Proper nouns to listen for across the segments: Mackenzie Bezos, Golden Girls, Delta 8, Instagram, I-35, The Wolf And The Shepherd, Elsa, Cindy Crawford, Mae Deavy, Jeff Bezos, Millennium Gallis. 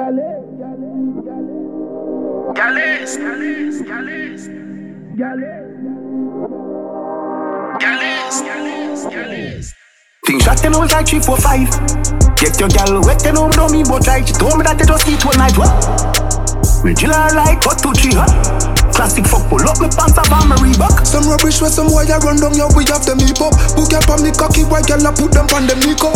Gallis. Things that they know is like 3, 4, 5. Get your gal wet, they know me, but like she told me that they just eat one night. Regular like 1, 2, 3, huh? Classic fuck, pull up with pants up and my Reebok. Some rubbish with some wire run down your way off the meep up. Book up on me cocky white girl and put them on the Miko.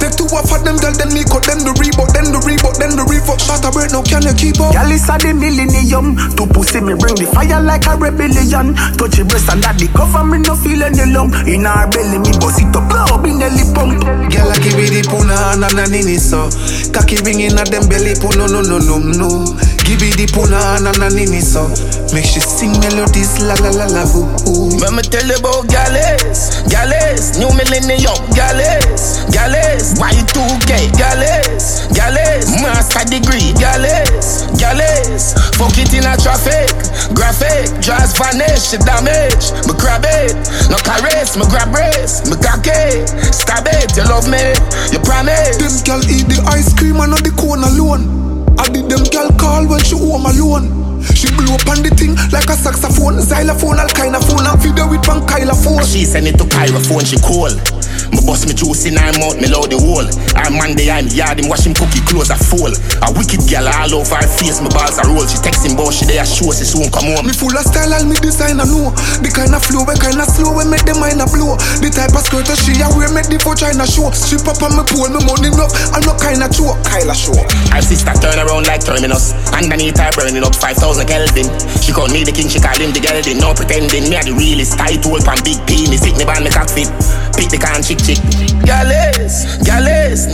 Take 2 off of them girl, then Miko, then the Reebok, then the Reebok, then the Reebok. Shut up, no can you keep up? Gallis are the millennium. To pussy me bring the fire like a rebellion. Touch your breast and that the cover me no feel any lump. In our belly me bust it up, blow up in the lip pump. Girl I give it the puna and I'm nini so. Cocky ringing at them belly puna no. Give it the puna and I'm nini so. Make she sing melodies la la la la boo boo. Let me tell you about Gallis, new millennium Gallis, Y2K Gallis, master degree Gallis, fuck it in a traffic, graphic, just vanish, it damage. Me grab it, no caress, me grab race, me cock it, stab it, you love me, you promise. Them girl eat the ice cream and not the cone alone. I did them girl call when she home alone. She blew up on the thing like a saxophone, xylophone, all kind of phone. I'm feed her with pankylophone. She send it to Kyrophone, she cold. Me bust me juice in her mouth, me load the whole. I'm Monday, I'm yard, him wash him cookie clothes, I fall. A wicked girl all over her face, my balls are roll. She text him bout she there, show she soon come home. Me full of style and me design, I know. The kind of flow, we kind of slow, we make the mind a blow. The type of skirt she a wear, make the for China show. She pop on me pool, me money up, I'm not kind of true, Kyla show. Her sister turn around like terminus, underneath her burning up 5,000 Kelvin. She call me the king, she call him the gelding, no pretending. Me a the realest, tight hole from big penis, sick me band, me cockpit. Pick the can chick. Gallis,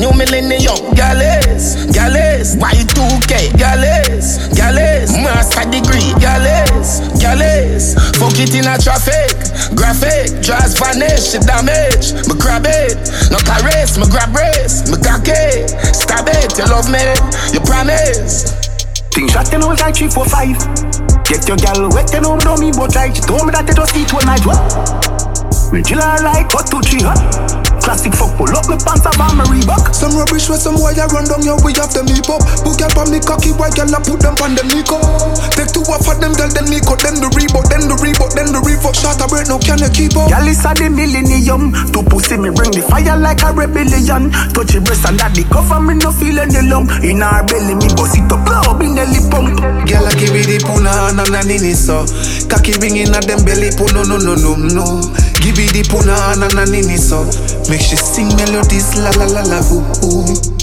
new millennium Gallis, Y2K Gallis, master degree Gallis, fuck it in a traffic, graphic, just vanish, it damage. Me grab it, no caress, me grab race, me cock it, stab it, you love me, you promise. Things that they know is like 3, 4, 5. Get your gal wet, they know me, but like she told me that they just eat one night. Regular like 1, 2, 3, huh? Classic fuck, pull up with pants up and my Reebok. Some rubbish with some wire run down your way off the meep up. Book up on me cocky white girl and put them on the Miko. Take 2 off of them girl, then Miko, then the Reebok, then the Reebok, then the Reebok. Shut up, no can you keep up? Gallis are the millennium. To pussy me bring the fire like a rebellion. Touch your breast and that the cover me no feel any lump. In our belly me bust it up, blow up in the lip pump. Girl I give it the puna and I'm not nini so. Cocky ringing at them belly puna no. Give it the puna and I'm not nini so. Make she sing melodies la la la la boo boo.